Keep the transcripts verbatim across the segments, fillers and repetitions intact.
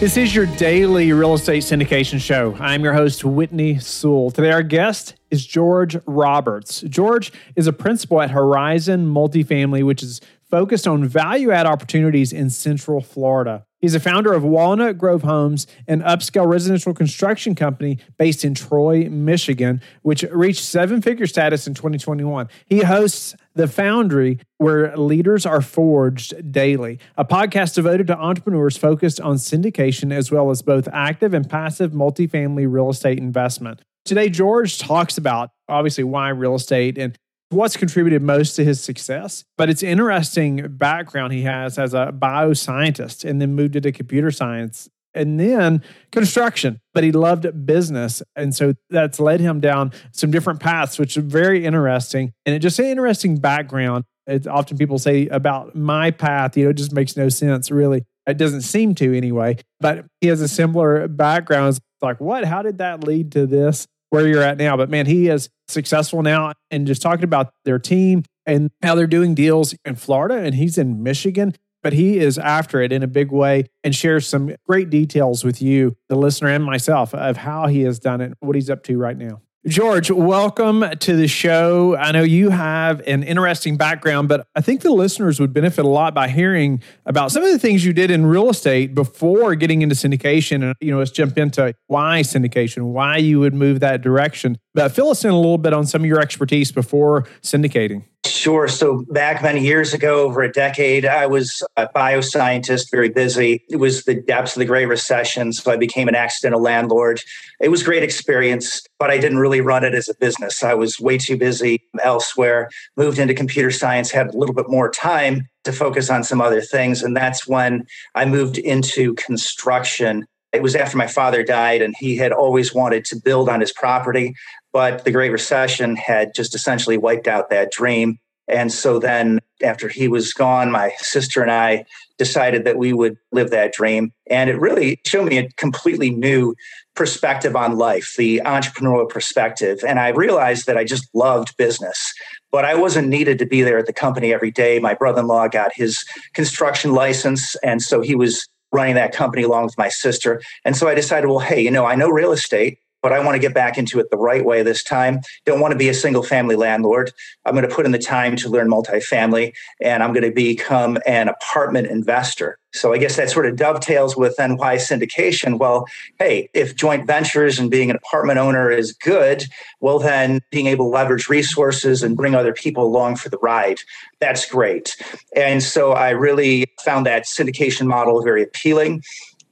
This is your daily real estate syndication show. I'm your host, Whitney Sewell. Today, our guest is George Roberts. George is a principal at Horizon Multifamily, which is focused on value-add opportunities in Central Florida. He's a founder of Walnut Grove Homes, an upscale residential construction company based in Troy, Michigan, which reached seven-figure status in twenty twenty-one. He hosts The Foundry, where leaders are forged daily, a podcast devoted to entrepreneurs focused on syndication as well as both active and passive multifamily real estate investment. Today, George talks about, obviously, why real estate and what's contributed most to his success. But it's interesting background he has as a bioscientist and then moved into computer science and then construction. But he loved business. And so that's led him down some different paths, which is very interesting. And it just an interesting background. It's often people say about my path, you know, it just makes no sense, really. It doesn't seem to anyway. But he has a similar background. It's like, what? How did that lead to this? Where you're at now. But man, he is successful now and just talking about their team and how they're doing deals in Florida and he's in Michigan, but he is after it in a big way and shares some great details with you, the listener and myself, of how he has done it, what he's up to right now. George, welcome to the show. I know you have an interesting background, but I think the listeners would benefit a lot by hearing about some of the things you did in real estate before getting into syndication. And, you know, let's jump into why syndication, why you would move that direction. But fill us in a little bit on some of your expertise before syndicating. Sure. So back many years ago, over a decade, I was a bioscientist, very busy. It was the depths of the Great Recession, so I became an accidental landlord. It was a great experience, but I didn't really run it as a business. I was way too busy elsewhere, moved into computer science, had a little bit more time to focus on some other things. And that's when I moved into construction. It was after my father died, and he had always wanted to build on his property, but the Great Recession had just essentially wiped out that dream. And so then after he was gone, my sister and I decided that we would live that dream. And it really showed me a completely new perspective on life, the entrepreneurial perspective. And I realized that I just loved business, but I wasn't needed to be there at the company every day. My brother-in-law got his construction license, and so he was running that company along with my sister. And so I decided, well, hey, you know, I know real estate, but I want to get back into it the right way this time. Don't want to be a single family landlord. I'm going to put in the time to learn multifamily, and I'm going to become an apartment investor. So I guess that sort of dovetails with then why syndication. Well, hey, if joint ventures and being an apartment owner is good, well, then being able to leverage resources and bring other people along for the ride, that's great. And so I really found that syndication model very appealing.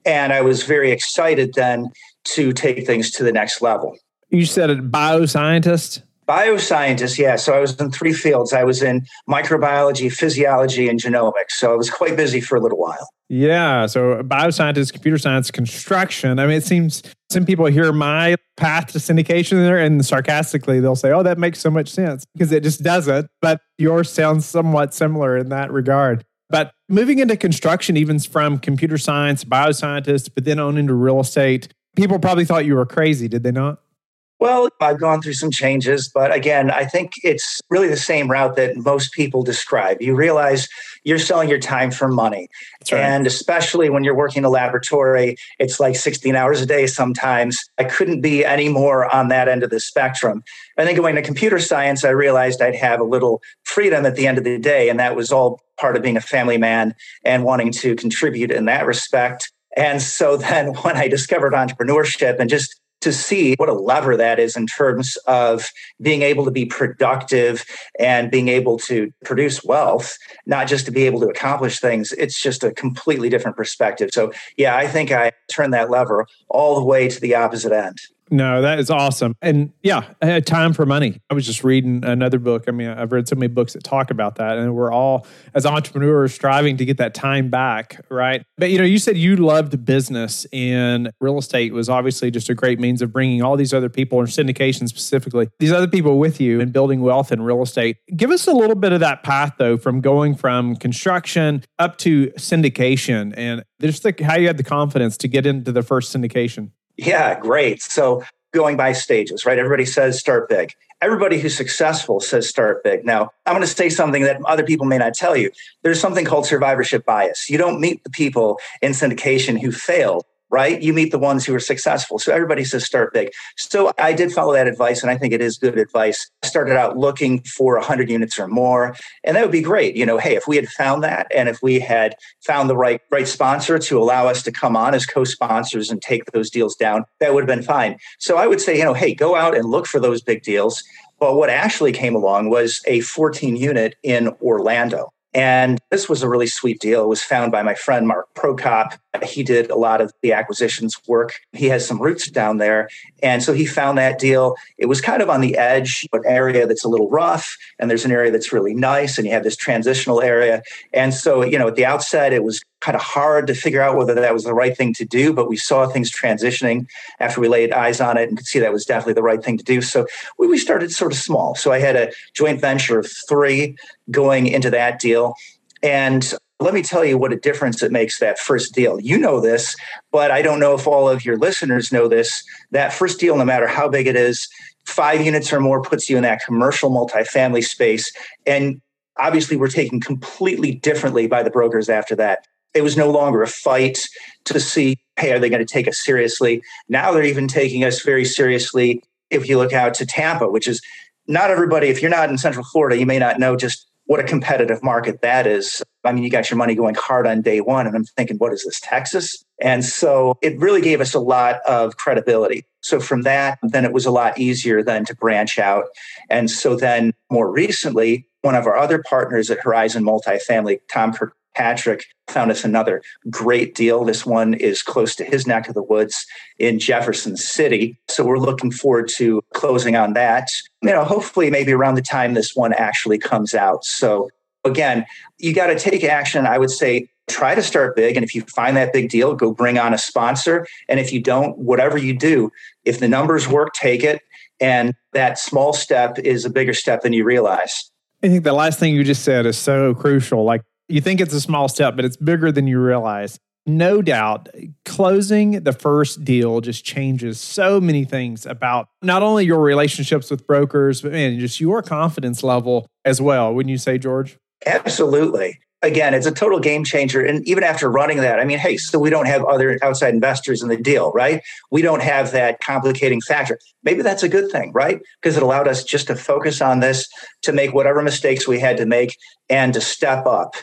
And I was very excited then to take things to the next level. You said a bioscientist? Bioscientist, yeah. So I was in three fields. I was in microbiology, physiology, and genomics. So I was quite busy for a little while. Yeah. So bioscientist, computer science, construction. I mean, it seems some people hear my path to syndication there and sarcastically, they'll say, oh, that makes so much sense because it just doesn't. But yours sounds somewhat similar in that regard. But moving into construction, even from computer science, bioscientist, but then on into real estate, people probably thought you were crazy, did they not? Well, I've gone through some changes, but again, I think it's really the same route that most people describe. You realize you're selling your time for money. That's right. And especially when you're working in a laboratory, it's like sixteen hours a day sometimes. I couldn't be any more on that end of the spectrum. And then going to computer science, I realized I'd have a little freedom at the end of the day, and that was all part of being a family man and wanting to contribute in that respect. And so then when I discovered entrepreneurship and just to see what a lever that is in terms of being able to be productive and being able to produce wealth, not just to be able to accomplish things, it's just a completely different perspective. So yeah, I think I turned that lever all the way to the opposite end. No, that is awesome. And yeah, time for money. I was just reading another book. I mean, I've read so many books that talk about that. And we're all, as entrepreneurs, striving to get that time back, right? But you know, you said you loved business, and real estate was obviously just a great means of bringing all these other people, or syndication specifically, these other people with you and building wealth in real estate. Give us a little bit of that path, though, from going from construction up to syndication, and just the, how you had the confidence to get into the first syndication. Yeah, great. So going by stages, right? Everybody says start big. Everybody who's successful says start big. Now, I'm going to say something that other people may not tell you. There's something called survivorship bias. You don't meet the people in syndication who failed, right? You meet the ones who are successful. So everybody says start big. So I did follow that advice, and I think it is good advice. I started out looking for one hundred units or more, and that would be great. You know, hey, if we had found that, and if we had found the right, right sponsor to allow us to come on as co-sponsors and take those deals down, that would have been fine. So I would say, you know, hey, go out and look for those big deals. But what actually came along was a fourteen unit in Orlando. And this was a really sweet deal. It was found by my friend, Mark Prokop. He did a lot of the acquisitions work. He has some roots down there. And so he found that deal. It was kind of on the edge, an area that's a little rough. And there's an area that's really nice. And you have this transitional area. And so, you know, at the outset, it was kind of hard to figure out whether that was the right thing to do, but we saw things transitioning after we laid eyes on it and could see that was definitely the right thing to do. So we, we started sort of small. So I had a joint venture of three going into that deal. And let me tell you what a difference it makes, that first deal. You know this, but I don't know if all of your listeners know this. That first deal, no matter how big it is, five units or more puts you in that commercial multifamily space. And obviously we're taken completely differently by the brokers after that. It was no longer a fight to see, hey, are they going to take us seriously? Now they're even taking us very seriously if you look out to Tampa, which is not everybody. If you're not in Central Florida, you may not know just what a competitive market that is. I mean, you got your money going hard on day one, and I'm thinking, what is this, Texas? And so it really gave us a lot of credibility. So from that, then it was a lot easier then to branch out. And so then more recently, one of our other partners at Horizon Multifamily, Tom Kirkpatrick, Patrick found us another great deal. This one is close to his neck of the woods in Jefferson City. So we're looking forward to closing on that. You know, hopefully maybe around the time this one actually comes out. So again, you got to take action. I would say try to start big. And if you find that big deal, go bring on a sponsor. And if you don't, whatever you do, if the numbers work, take it. And that small step is a bigger step than you realize. I think the last thing you just said is so crucial. Like, you think it's a small step, but it's bigger than you realize. No doubt, closing the first deal just changes so many things about not only your relationships with brokers, but man, just your confidence level as well. Wouldn't you say, George? Absolutely. Again, it's a total game changer. And even after running that, I mean, hey, so we don't have other outside investors in the deal, right? We don't have that complicating factor. Maybe that's a good thing, right? Because it allowed us just to focus on this, to make whatever mistakes we had to make and to step up.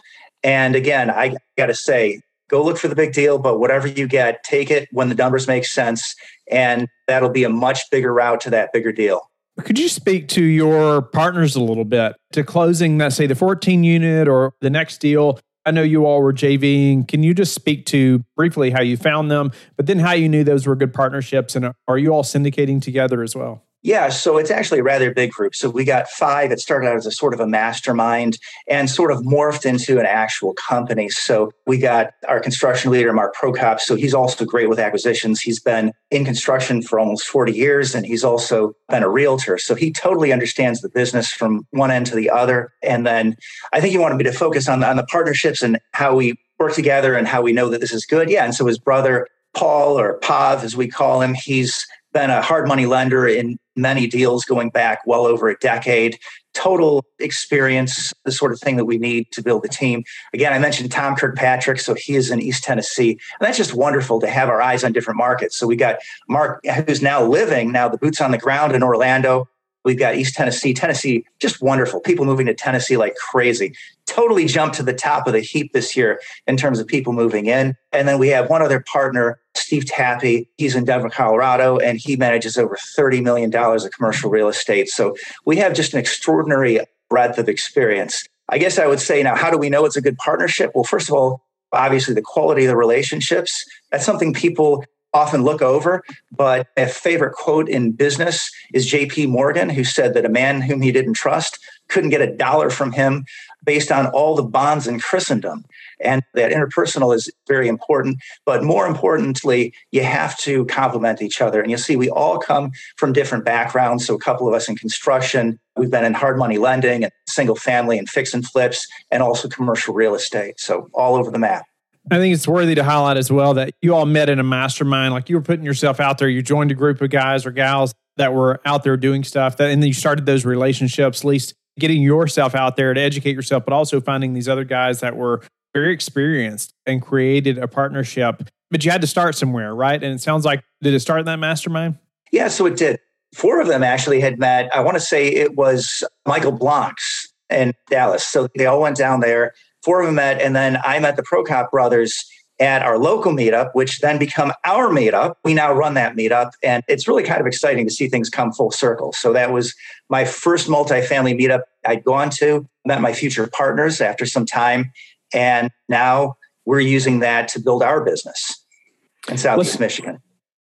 And again, I got to say, go look for the big deal, but whatever you get, take it when the numbers make sense. And that'll be a much bigger route to that bigger deal. Could you speak to your partners a little bit to closing that, say, the fourteen unit or the next deal? I know you all were JVing. Can you just speak to briefly how you found them, but then how you knew those were good partnerships? And are you all syndicating together as well? Yeah, so it's actually a rather big group. So we got five. It started out as a sort of a mastermind and sort of morphed into an actual company. So we got our construction leader, Mark Prokop. So he's also great with acquisitions. He's been in construction for almost forty years, and he's also been a realtor. So he totally understands the business from one end to the other. And then I think he wanted me to focus on the, on the partnerships and how we work together and how we know that this is good. Yeah, and so his brother, Paul, or Pav, as we call him, he's been a hard money lender in many deals going back well over a decade. Total experience, the sort of thing that we need to build the team. Again, I mentioned Tom Kirkpatrick, so he is in East Tennessee. And that's just wonderful to have our eyes on different markets. So we got Mark, who's now living, now the boots on the ground in Orlando. We've got East Tennessee. Tennessee, just wonderful. People moving to Tennessee like crazy. Totally jumped to the top of the heap this year in terms of people moving in. And then we have one other partner, Steve Tappy. He's in Denver, Colorado, and he manages over thirty million dollars of commercial real estate. So we have just an extraordinary breadth of experience. I guess I would say now, how do we know it's a good partnership? Well, first of all, obviously the quality of the relationships. That's something people often look over, but a favorite quote in business is J P Morgan, who said that a man whom he didn't trust couldn't get a dollar from him based on all the bonds in Christendom. And that interpersonal is very important. But more importantly, you have to complement each other. And you'll see we all come from different backgrounds. So a couple of us in construction, we've been in hard money lending and single family and fix and flips, and also commercial real estate. So all over the map. I think it's worthy to highlight as well that you all met in a mastermind, like you were putting yourself out there. You joined a group of guys or gals that were out there doing stuff, that, and then you started those relationships, at least getting yourself out there to educate yourself, but also finding these other guys that were very experienced and created a partnership. But you had to start somewhere, right? And it sounds like, did it start in that mastermind? Yeah, so it did. Four of them actually had met. I want to say it was Michael Blocks in Dallas. So they all went down there. Four of them met, and then I met the Prokop brothers at our local meetup, which then become our meetup. We now run that meetup, and it's really kind of exciting to see things come full circle. So that was my first multifamily meetup I'd gone to, met my future partners after some time, and now we're using that to build our business in Southeast Michigan.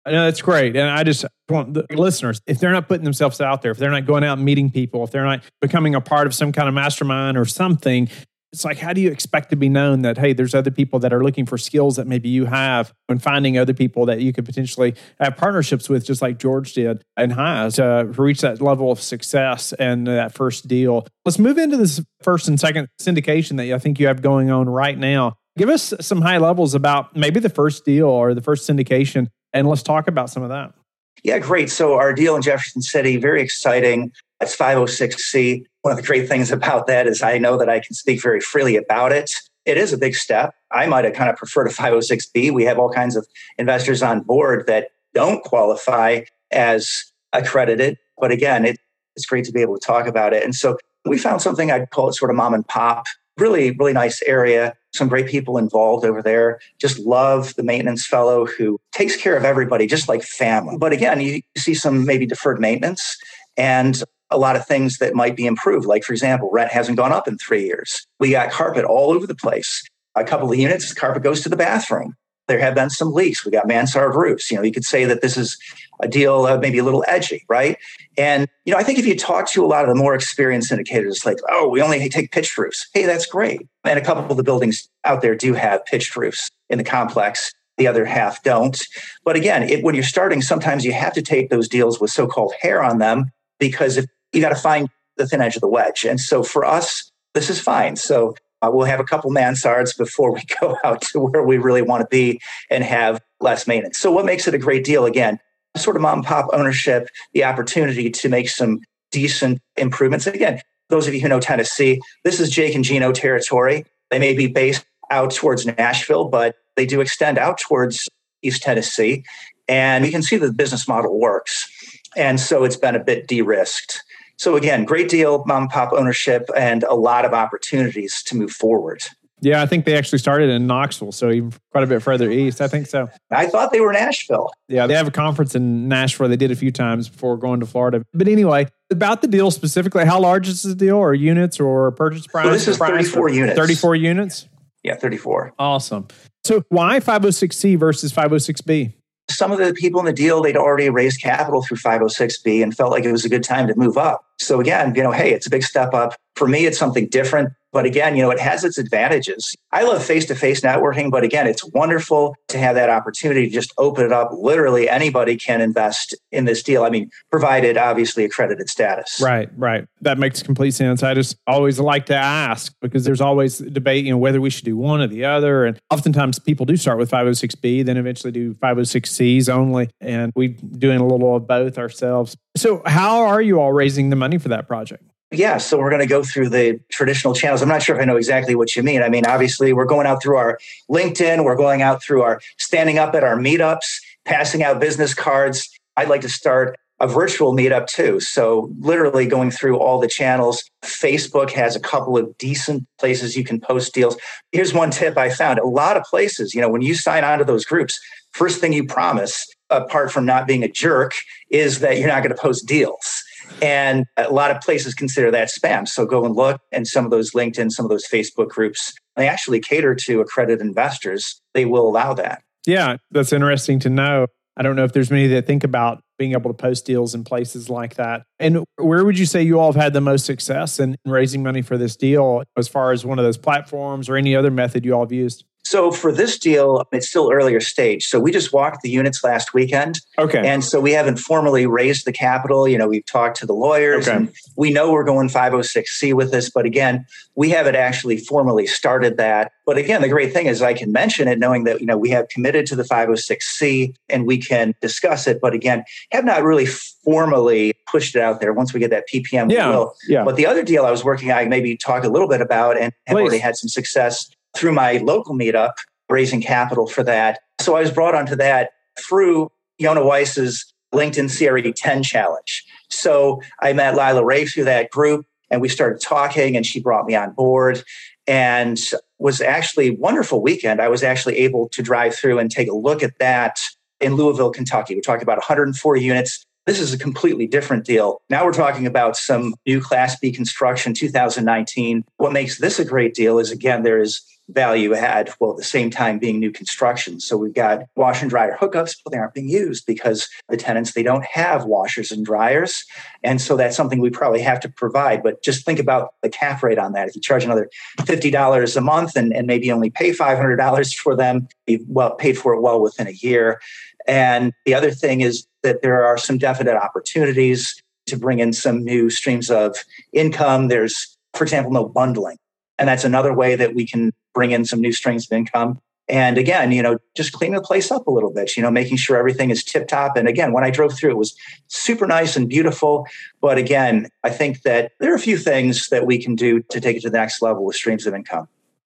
No, that's great. And I just want the listeners, if they're not putting themselves out there, if they're not going out and meeting people, if they're not becoming a part of some kind of mastermind or something, it's like, how do you expect to be known that, hey, there's other people that are looking for skills that maybe you have, and finding other people that you could potentially have partnerships with, just like George did and Highs, to reach that level of success and that first deal. Let's move into this first and second syndication that I think you have going on right now. Give us some high levels about maybe the first deal or the first syndication, and let's talk about some of that. Yeah, great. So our deal in Jefferson City, very exciting. It's five oh six C. One of the great things about that is I know that I can speak very freely about it. It is a big step. I might have kind of preferred a five oh six B. We have all kinds of investors on board that don't qualify as accredited. But again, it, it's great to be able to talk about it. And so we found something, I'd call it sort of mom and pop. Really, really nice area. Some great people involved over there. Just love the maintenance fellow who takes care of everybody, just like family. But again, you see some maybe deferred maintenance and a lot of things that might be improved. Like, for example, rent hasn't gone up in three years. We got carpet all over the place. A couple of units, carpet goes to the bathroom. There have been some leaks. We got mansard roofs. You know, you could say that this is a deal uh, maybe a little edgy, right? And, you know, I think if you talk to a lot of the more experienced syndicators, like, oh, we only take pitched roofs. Hey, that's great. And a couple of the buildings out there do have pitched roofs in the complex. The other half don't. But again, it, when you're starting, sometimes you have to take those deals with so-called hair on them, because if you got to find the thin edge of the wedge. And so for us, this is fine. So uh, we'll have a couple mansards before we go out to where we really want to be and have less maintenance. So what makes it a great deal? Again, sort of mom and pop ownership, the opportunity to make some decent improvements. And again, those of you who know Tennessee, this is Jake and Gino territory. They may be based out towards Nashville, but they do extend out towards East Tennessee. And you can see that the business model works. And so it's been a bit de-risked. So again, great deal, mom and pop ownership, and a lot of opportunities to move forward. Yeah, I think they actually started in Knoxville, so even quite a bit further east, I think so. I thought they were Nashville. Yeah, they have a conference in Nashville. They did a few times before going to Florida. But anyway, about the deal specifically, how large is the deal, or units, or purchase price? Well, this is thirty-four units. thirty-four units? Yeah, thirty-four. Awesome. So why five oh six C versus five oh six B? Some of the people in the deal, they'd already raised capital through five oh six B and felt like it was a good time to move up. So again, you know, hey, it's a big step up. For me, it's something different. But again, you know, it has its advantages. I love face-to-face networking, but again, it's wonderful to have that opportunity to just open it up. Literally anybody can invest in this deal. I mean, provided obviously accredited status. Right, right. That makes complete sense. I just always like to ask, because there's always debate, you know, whether we should do one or the other. And oftentimes people do start with five oh six B, then eventually do five oh six C's only. And we're doing a little of both ourselves. So how are you all raising the money for that project? Yeah, so we're going to go through the traditional channels. I'm not sure if I know exactly what you mean. I mean, obviously, we're going out through our LinkedIn. We're going out through our standing up at our meetups, passing out business cards. I'd like to start a virtual meetup too. So literally going through all the channels. Facebook has a couple of decent places you can post deals. Here's one tip I found. A lot of places, you know, when you sign on to those groups, first thing you promise, apart from not being a jerk, is that you're not going to post deals. And a lot of places consider that spam. So go and look. And some of those LinkedIn, some of those Facebook groups, they actually cater to accredited investors. They will allow that. Yeah, that's interesting to know. I don't know if there's many that think about being able to post deals in places like that. And where would you say you all have had the most success in raising money for this deal as far as one of those platforms or any other method you all have used? So for this deal, it's still earlier stage. So we just walked the units last weekend. Okay. And so we haven't formally raised the capital. You know, we've talked to the lawyers. Okay. And we know we're going five oh six C with this. But again, we haven't actually formally started that. But again, the great thing is I can mention it knowing that, you know, we have committed to the five oh six C and we can discuss it. But again, have not really formally pushed it out there. Once we get that P P M, yeah, we will. Yeah. But the other deal I was working on, I maybe talk a little bit about and have Please. already had some success through my local meetup, raising capital for that. So I was brought onto that through Yona Weiss's LinkedIn C R E ten challenge. So I met Lila Ray through that group and we started talking and she brought me on board and was actually a wonderful weekend. I was actually able to drive through and take a look at that in Louisville, Kentucky. We're talking about one hundred four units. This is a completely different deal. Now we're talking about some new Class B construction, two thousand nineteen. What makes this a great deal is, again, there is value add, while at the same time being new construction. So we've got wash and dryer hookups, but they aren't being used because the tenants, they don't have washers and dryers. And so that's something we probably have to provide. But just think about the cap rate on that. If you charge another fifty dollars a month and, and maybe only pay five hundred dollars for them, you've well paid for it well within a year. And the other thing is that there are some definite opportunities to bring in some new streams of income. There's, for example, no bundling. And that's another way that we can bring in some new streams of income. And again, you know, just cleaning the place up a little bit, you know, making sure everything is tip top. And again, when I drove through, it was super nice and beautiful. But again, I think that there are a few things that we can do to take it to the next level with streams of income.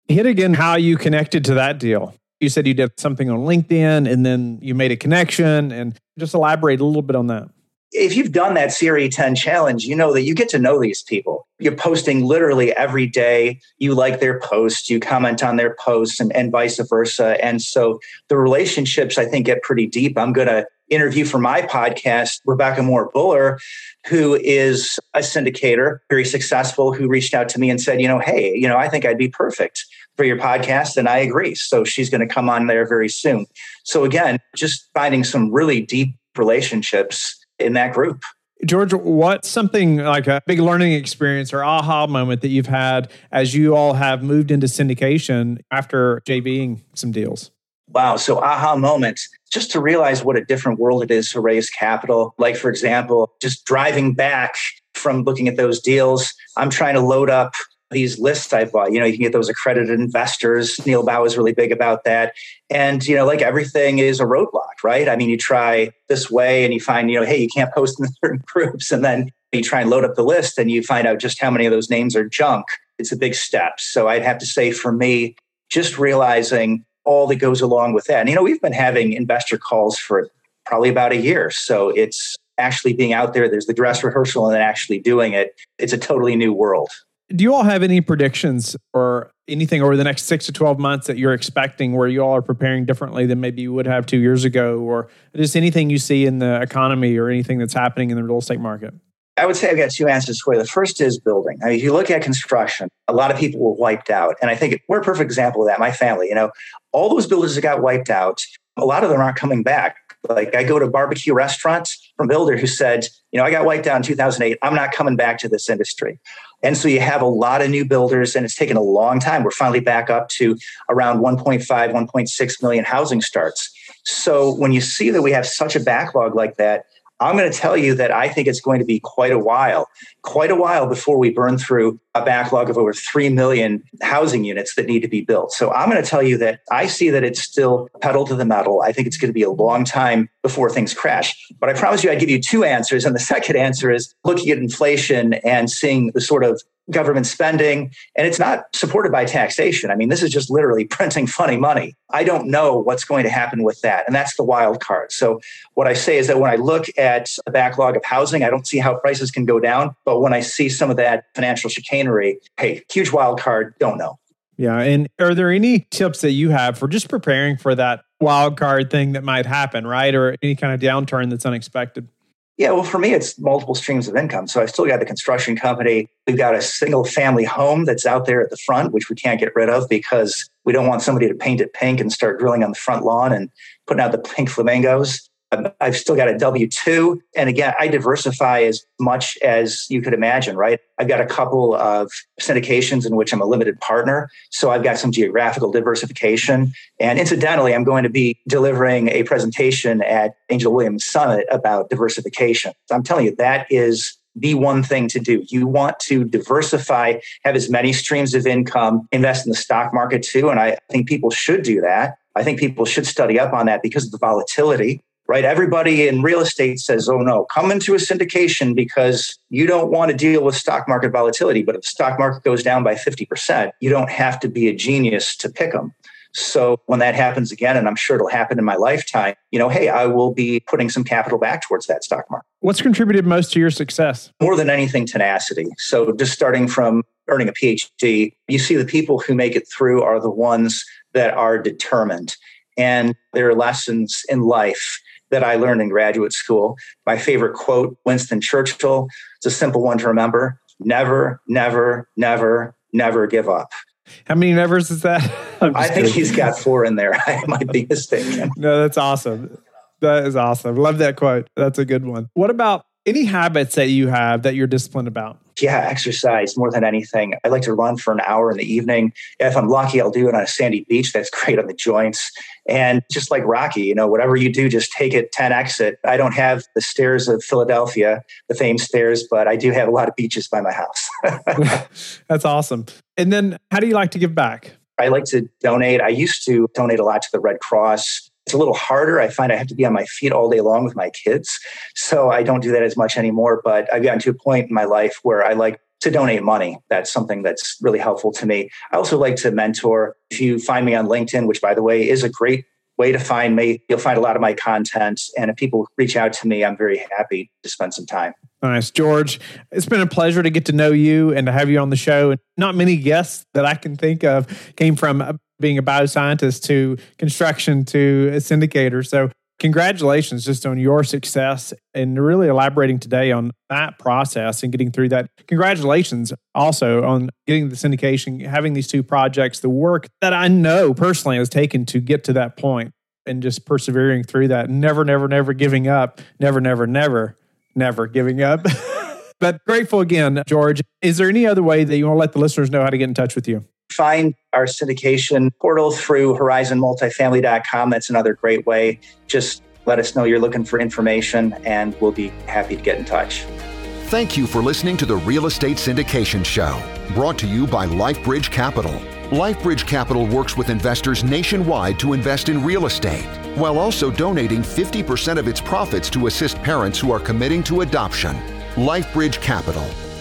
Hit again how you connected to that deal. You said you did something on LinkedIn and then you made a connection, and just elaborate a little bit on that. If you've done that C R E ten challenge, you know that you get to know these people. You're posting literally every day. You like their posts, you comment on their posts, and, and vice versa. And so the relationships, I think, get pretty deep. I'm going to interview for my podcast Rebecca Moore Buller, who is a syndicator, very successful, who reached out to me and said, you know, hey, you know, I think I'd be perfect for your podcast. And I agree. So she's going to come on there very soon. So again, just finding some really deep relationships in that group. George, what's something like a big learning experience or aha moment that you've had as you all have moved into syndication after JVing some deals? Wow. So aha moments, just to realize what a different world it is to raise capital. Like, for example, just driving back from looking at those deals, I'm trying to load up these lists I bought. You know, you can get those accredited investors. Neal Bawa is really big about that. And, you know, like everything is a roadblock, right? I mean, you try this way and you find, you know, hey, you can't post in certain groups. And then you try and load up the list and you find out just how many of those names are junk. It's a big step. So I'd have to say for me, just realizing all that goes along with that. And, you know, we've been having investor calls for probably about a year. So it's actually being out there. There's the dress rehearsal and then actually doing it. It's a totally new world. Do you all have any predictions or anything over the next six to twelve months that you're expecting where you all are preparing differently than maybe you would have two years ago, or just anything you see in the economy or anything that's happening in the real estate market? I would say I've got two answers for you. The first is building. I mean, if you look at construction, a lot of people were wiped out. And I think we're a perfect example of that. My family, you know, all those builders that got wiped out, a lot of them aren't coming back. Like, I go to barbecue restaurants from builder who said, you know, I got wiped out in two thousand eight. I'm not coming back to this industry. And so you have a lot of new builders and it's taken a long time. We're finally back up to around one point five, one point six million housing starts. So when you see that we have such a backlog like that, I'm going to tell you that I think it's going to be quite a while, quite a while before we burn through a backlog of over three million housing units that need to be built. So I'm going to tell you that I see that it's still pedal to the metal. I think it's going to be a long time before things crash. But I promise you, I'd give you two answers. And the second answer is looking at inflation and seeing the sort of government spending, and it's not supported by taxation. I mean, this is just literally printing funny money. I don't know what's going to happen with that. And that's the wild card. So what I say is that when I look at a backlog of housing, I don't see how prices can go down. But when I see some of that financial chicanery, hey, huge wild card, don't know. Yeah. And are there any tips that you have for just preparing for that wild card thing that might happen, right? Or any kind of downturn that's unexpected? Yeah, well, for me, it's multiple streams of income. So I still got the construction company. We've got a single family home that's out there at the front, which we can't get rid of because we don't want somebody to paint it pink and start drilling on the front lawn and putting out the pink flamingos. I've still got a W two. And again, I diversify as much as you could imagine, right? I've got a couple of syndications in which I'm a limited partner. So I've got some geographical diversification. And incidentally, I'm going to be delivering a presentation at Angel Williams Summit about diversification. I'm telling you, that is the one thing to do. You want to diversify, have as many streams of income, invest in the stock market too. And I think people should do that. I think people should study up on that because of the volatility. Right? Everybody in real estate says, oh no, come into a syndication because you don't want to deal with stock market volatility. But if the stock market goes down by fifty percent, you don't have to be a genius to pick them. So when that happens again, and I'm sure it'll happen in my lifetime, you know, hey, I will be putting some capital back towards that stock market. What's contributed most to your success? More than anything, tenacity. So just starting from earning a P H D, you see the people who make it through are the ones that are determined. And there are lessons in life that I learned in graduate school. My favorite quote, Winston Churchill, it's a simple one to remember. Never, never, never, never give up. How many nevers is that? I think kidding. He's got four in there. I might be mistaken. No, that's awesome. That is awesome. Love that quote. That's a good one. What about any habits that you have that you're disciplined about? Yeah, exercise more than anything. I like to run for an hour in the evening. If I'm lucky, I'll do it on a sandy beach. That's great on the joints. And just like Rocky, you know, whatever you do, just take it ten X it. I don't have the stairs of Philadelphia, the famed stairs, but I do have a lot of beaches by my house. That's awesome. And then how do you like to give back? I like to donate. I used to donate a lot to the Red Cross. It's a little harder. I find I have to be on my feet all day long with my kids. So I don't do that as much anymore. But I've gotten to a point in my life where I like to donate money. That's something that's really helpful to me. I also like to mentor. If you find me on LinkedIn, which by the way is a great way to find me, you'll find a lot of my content. And if people reach out to me, I'm very happy to spend some time. Nice. George, it's been a pleasure to get to know you and to have you on the show. Not many guests that I can think of came from being a bioscientist to construction to a syndicator. So congratulations just on your success and really elaborating today on that process and getting through that. Congratulations also on getting the syndication, having these two projects, the work that I know personally has taken to get to that point and just persevering through that. Never, never, never giving up. Never, never, never, never giving up. But grateful again, George. Is there any other way that you want to let the listeners know how to get in touch with you? Find our syndication portal through horizon multifamily dot com. That's another great way. Just let us know you're looking for information and we'll be happy to get in touch. Thank you for listening to the Real Estate Syndication Show, brought to you by LifeBridge Capital. LifeBridge Capital works with investors nationwide to invest in real estate, while also donating fifty percent of its profits to assist parents who are committing to adoption. LifeBridge Capital.